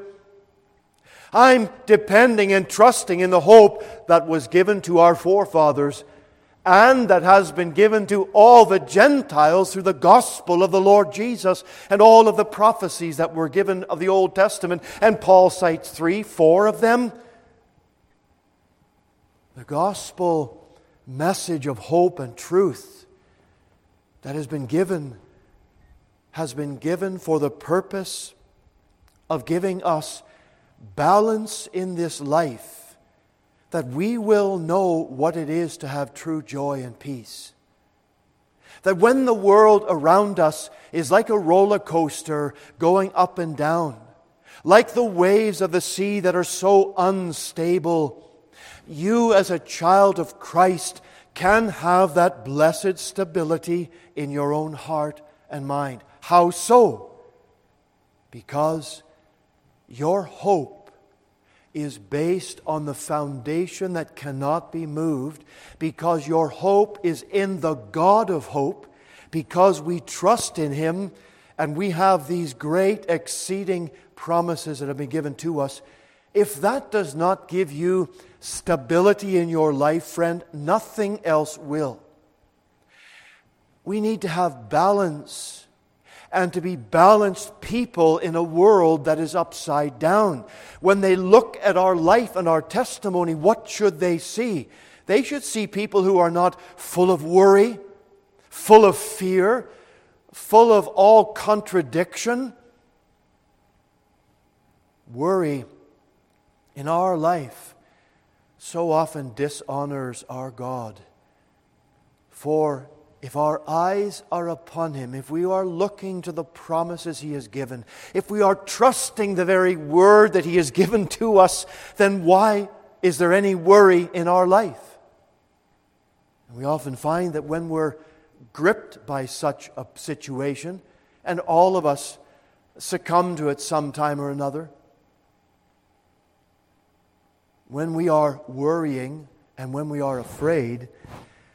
I'm depending and trusting in the hope that was given to our forefathers and that has been given to all the Gentiles through the gospel of the Lord Jesus and all of the prophecies that were given of the Old Testament. And Paul cites three, four of them. The gospel message of hope and truth that has been given has been given for the purpose of giving us balance in this life, that we will know what it is to have true joy and peace. That when the world around us is like a roller coaster going up and down, like the waves of the sea that are so unstable, you as a child of Christ can have that blessed stability in your own heart and mind. How so? Because your hope is based on the foundation that cannot be moved, because your hope is in the God of hope, because we trust in Him, and we have these great exceeding promises that have been given to us. If that does not give you stability in your life, friend, nothing else will. We need to have balance, and to be balanced people in a world that is upside down. When they look at our life and our testimony, what should they see? They should see people who are not full of worry, full of fear, full of all contradiction. Worry in our life so often dishonors our God. For if our eyes are upon Him, if we are looking to the promises He has given, if we are trusting the very word that He has given to us, then why is there any worry in our life? And we often find that when we're gripped by such a situation, and all of us succumb to it sometime or another, when we are worrying and when we are afraid,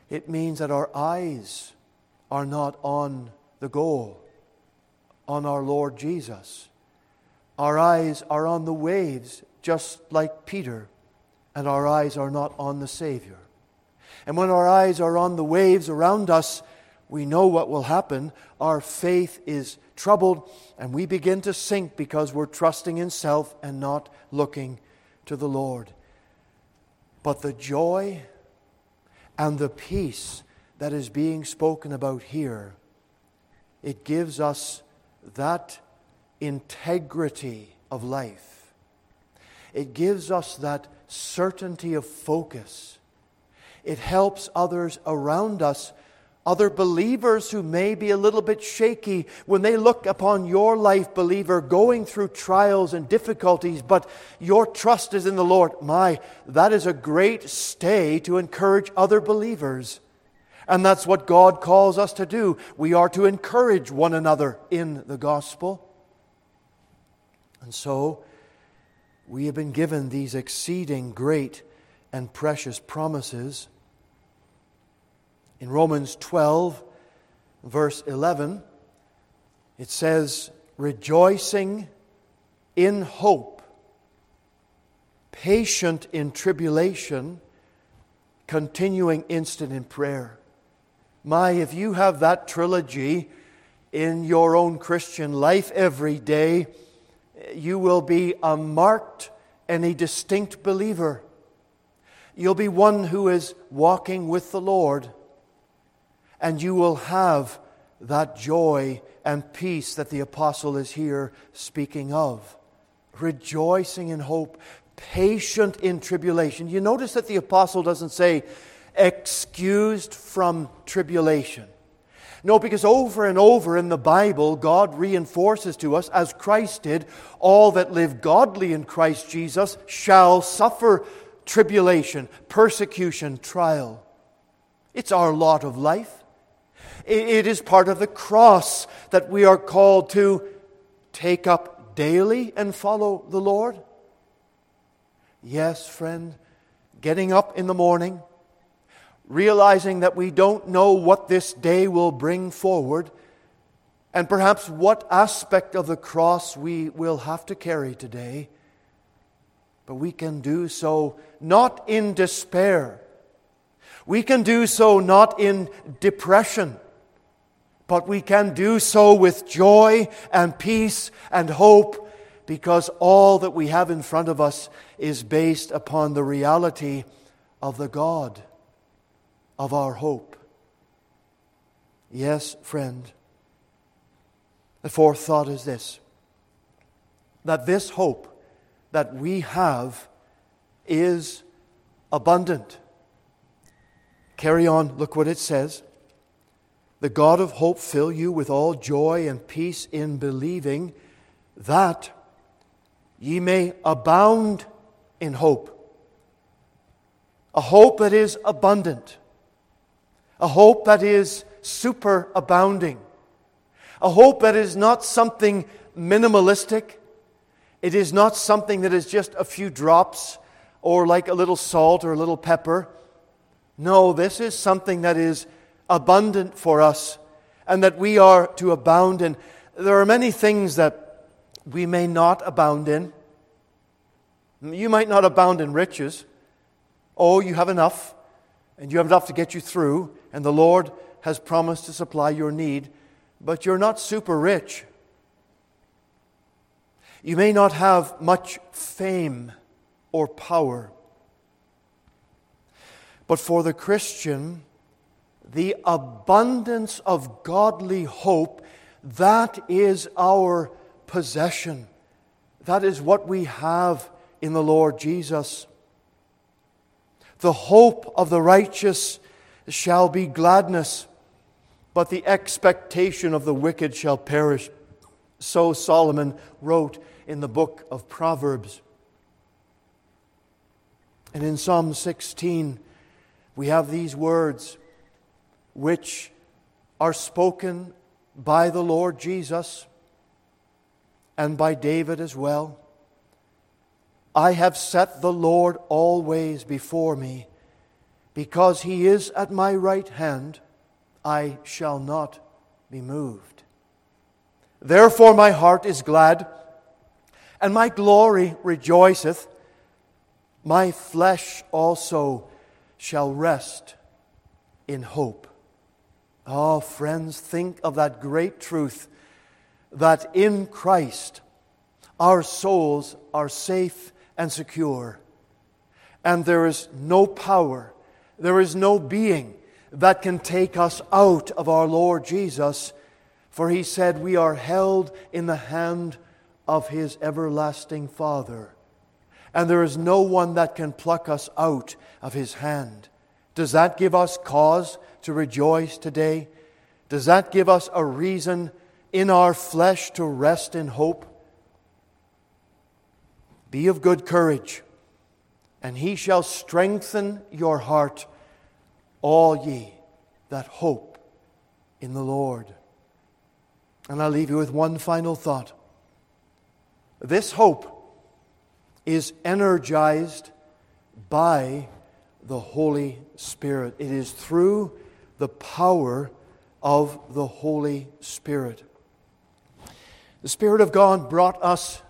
it means that our eyes are not on the goal, on our Lord Jesus. Our eyes are on the waves, just like Peter, and our eyes are not on the Savior. And when our eyes are on the waves around us, we know what will happen. Our faith is troubled, and we begin to sink because we're trusting in self and not looking to the Lord. But the joy and the peace that is being spoken about here, it gives us that integrity of life. It gives us that certainty of focus. It helps others around us, other believers who may be a little bit shaky, when they look upon your life, believer, going through trials and difficulties, but your trust is in the Lord. My, that is a great stay to encourage other believers. And that's what God calls us to do. We are to encourage one another in the gospel. And so, we have been given these exceeding great and precious promises. In Romans twelve, verse eleven, it says, rejoicing in hope, patient in tribulation, continuing instant in prayer. My, if you have that trilogy in your own Christian life every day, you will be a marked and a distinct believer. You'll be one who is walking with the Lord. And you will have that joy and peace that the apostle is here speaking of. Rejoicing in hope, patient in tribulation. You notice that the apostle doesn't say, excused from tribulation. No, because over and over in the Bible, God reinforces to us, as Christ did, all that live godly in Christ Jesus shall suffer tribulation, persecution, trial. It's our lot of life. It is part of the cross that we are called to take up daily and follow the Lord. Yes, friend, getting up in the morning, realizing that we don't know what this day will bring forward, and perhaps what aspect of the cross we will have to carry today, but we can do so not in despair. We can do so not in depression, but we can do so with joy and peace and hope, because all that we have in front of us is based upon the reality of the God of our hope. Yes, friend, The fourth thought is this, that this hope that we have is abundant. Carry on, look what it says. The God of hope fill you with all joy and peace in believing, that ye may abound in hope. A hope that is abundant. A hope that is superabounding. A hope that is not something minimalistic. It is not something that is just a few drops or like a little salt or a little pepper. No, this is something that is abundant for us and that we are to abound in. There are many things that we may not abound in. You might not abound in riches. Oh, you have enough, and you have enough to get you through, and the Lord has promised to supply your need, but you're not super rich. You may not have much fame or power. But for the Christian, the abundance of godly hope, that is our possession. That is what we have in the Lord Jesus. The hope of the righteous shall be gladness, but the expectation of the wicked shall perish. So Solomon wrote in the book of Proverbs. And in Psalm sixteen, we have these words which are spoken by the Lord Jesus and by David as well. I have set the Lord always before me, because He is at my right hand, I shall not be moved. Therefore my heart is glad, and my glory rejoiceth. My flesh also shall rest in hope. Oh, friends, think of that great truth that in Christ our souls are safe and secure, and there is no power, there is no being that can take us out of our Lord Jesus, for He said we are held in the hand of His everlasting Father. And there is no one that can pluck us out of His hand. Does that give us cause to rejoice today? Does that give us a reason in our flesh to rest in hope? Be of good courage, and He shall strengthen your heart, all ye that hope in the Lord. And I'll leave you with one final thought. This hope is energized by the Holy Spirit. It is through the power of the Holy Spirit. The Spirit of God brought us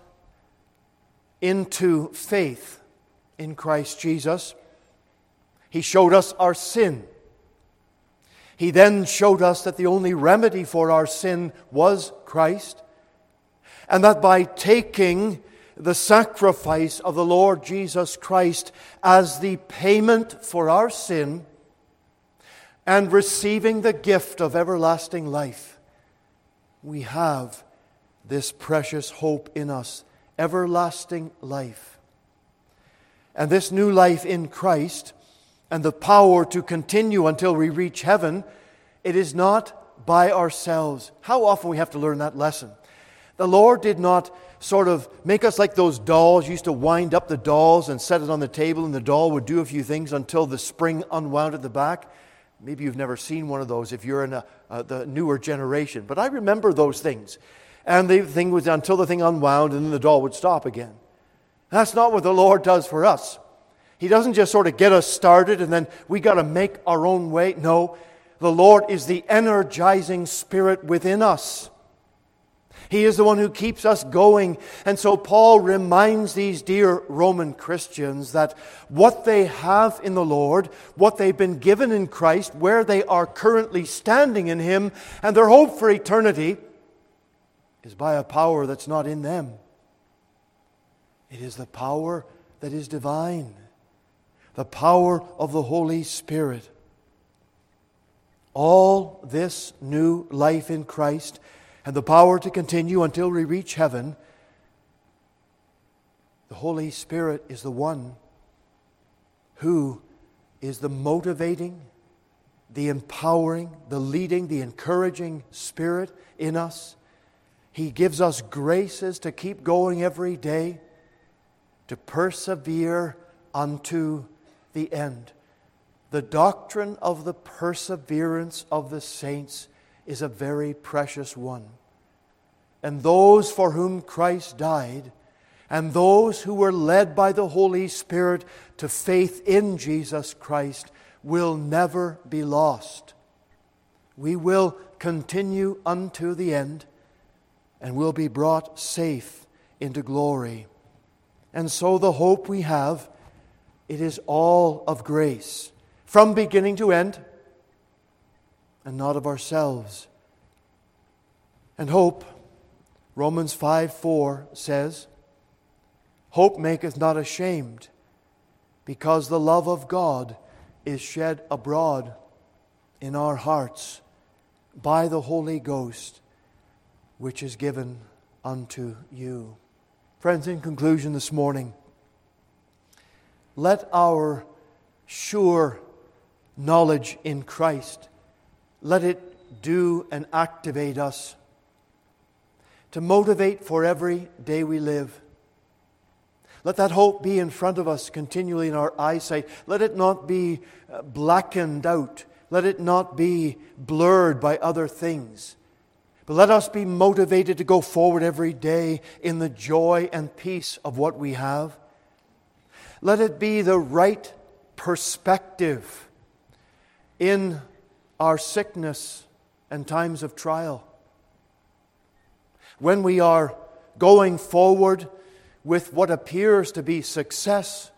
into faith in Christ Jesus. He showed us our sin. He then showed us that the only remedy for our sin was Christ, and that by taking the sacrifice of the Lord Jesus Christ as the payment for our sin and receiving the gift of everlasting life, we have this precious hope in us, everlasting life. And this new life in Christ and the power to continue until we reach heaven, it is not by ourselves. How often we have to learn that lesson. The Lord did not sort of make us like those dolls. You used to wind up the dolls and set it on the table, and the doll would do a few things until the spring unwound at the back. Maybe you've never seen one of those if you're in a, uh, the newer generation. But I remember those things. And the thing was until the thing unwound, and then the doll would stop again. That's not what the Lord does for us. He doesn't just sort of get us started and then we got to make our own way. No, the Lord is the energizing Spirit within us. He is the one who keeps us going. And so Paul reminds these dear Roman Christians that what they have in the Lord, what they've been given in Christ, where they are currently standing in Him, and their hope for eternity is by a power that's not in them. It is the power that is divine, the power of the Holy Spirit. All this new life in Christ and the power to continue until we reach heaven. The Holy Spirit is the one who is the motivating, the empowering, the leading, the encouraging Spirit in us. He gives us graces to keep going every day, to persevere unto the end. The doctrine of the perseverance of the saints is a very precious one. And those for whom Christ died, and those who were led by the Holy Spirit to faith in Jesus Christ, will never be lost. We will continue unto the end and will be brought safe into glory. And so the hope we have, it is all of grace, from beginning to end, and not of ourselves. And hope, Romans five four says, hope maketh not ashamed, because the love of God is shed abroad in our hearts by the Holy Ghost, which is given unto you. Friends, in conclusion this morning, let our sure knowledge in Christ, let it do and activate us to motivate for every day we live. Let that hope be in front of us continually in our eyesight. Let it not be blackened out. Let it not be blurred by other things. But let us be motivated to go forward every day in the joy and peace of what we have. Let it be the right perspective in our sickness and times of trial. When we are going forward with what appears to be success,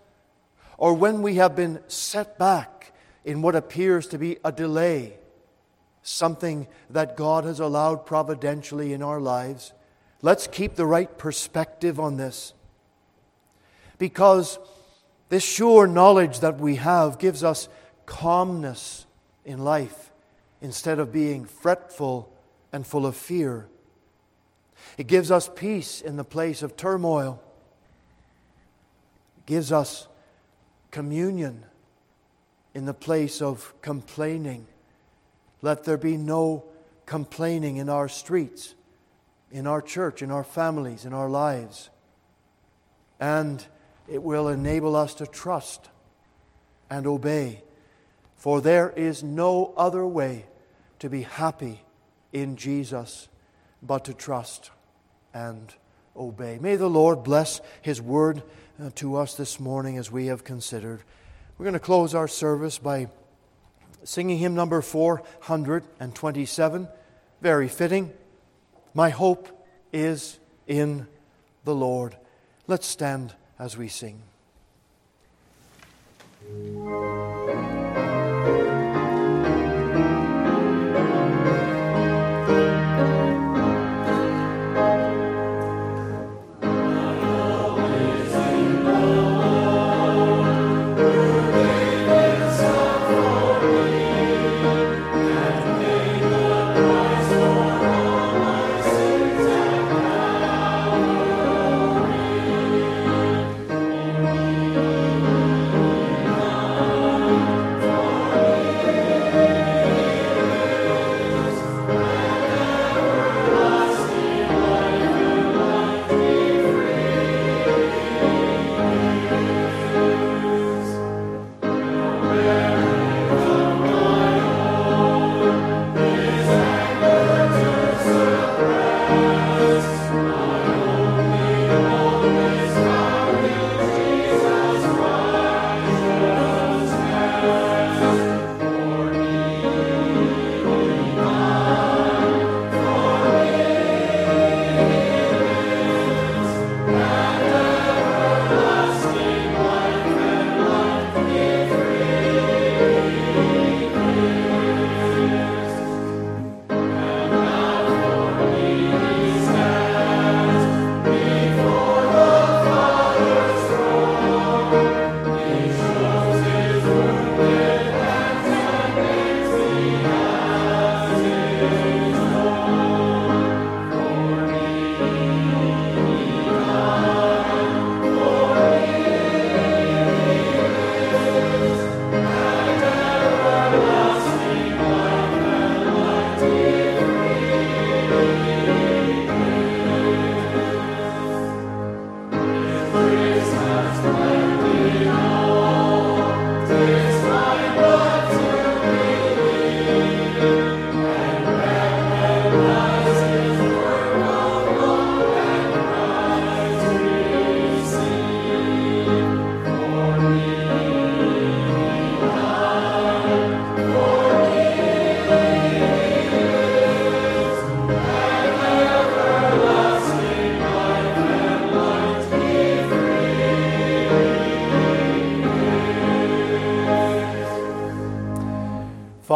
or when we have been set back in what appears to be a delay, something that God has allowed providentially in our lives, let's keep the right perspective on this. Because this sure knowledge that we have gives us calmness in life instead of being fretful and full of fear. It gives us peace in the place of turmoil. Gives us communion in the place of complaining. Let there be no complaining in our streets, in our church, in our families, in our lives. And it will enable us to trust and obey. For there is no other way to be happy in Jesus but to trust and obey. May the Lord bless His word to us this morning as we have considered. We're going to close our service by singing hymn number four twenty-seven. Very fitting. My hope is in the Lord. Let's stand as we sing.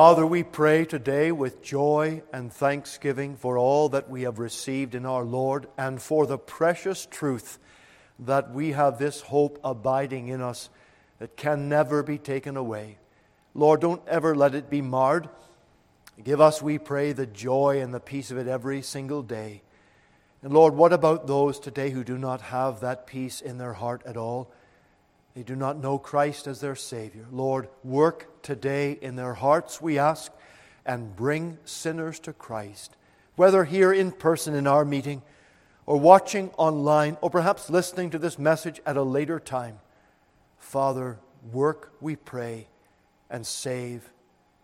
Father, we pray today with joy and thanksgiving for all that we have received in our Lord and for the precious truth that we have this hope abiding in us that can never be taken away. Lord, don't ever let it be marred. Give us, we pray, the joy and the peace of it every single day. And Lord, what about those today who do not have that peace in their heart at all? They do not know Christ as their Savior. Lord, work today in their hearts, we ask, and bring sinners to Christ, whether here in person in our meeting or watching online or perhaps listening to this message at a later time. Father, work, we pray, and save.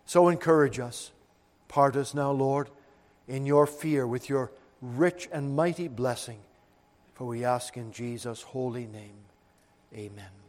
So encourage us. Part us now, Lord, in your fear with your rich and mighty blessing, for we ask in Jesus' holy name. Amen.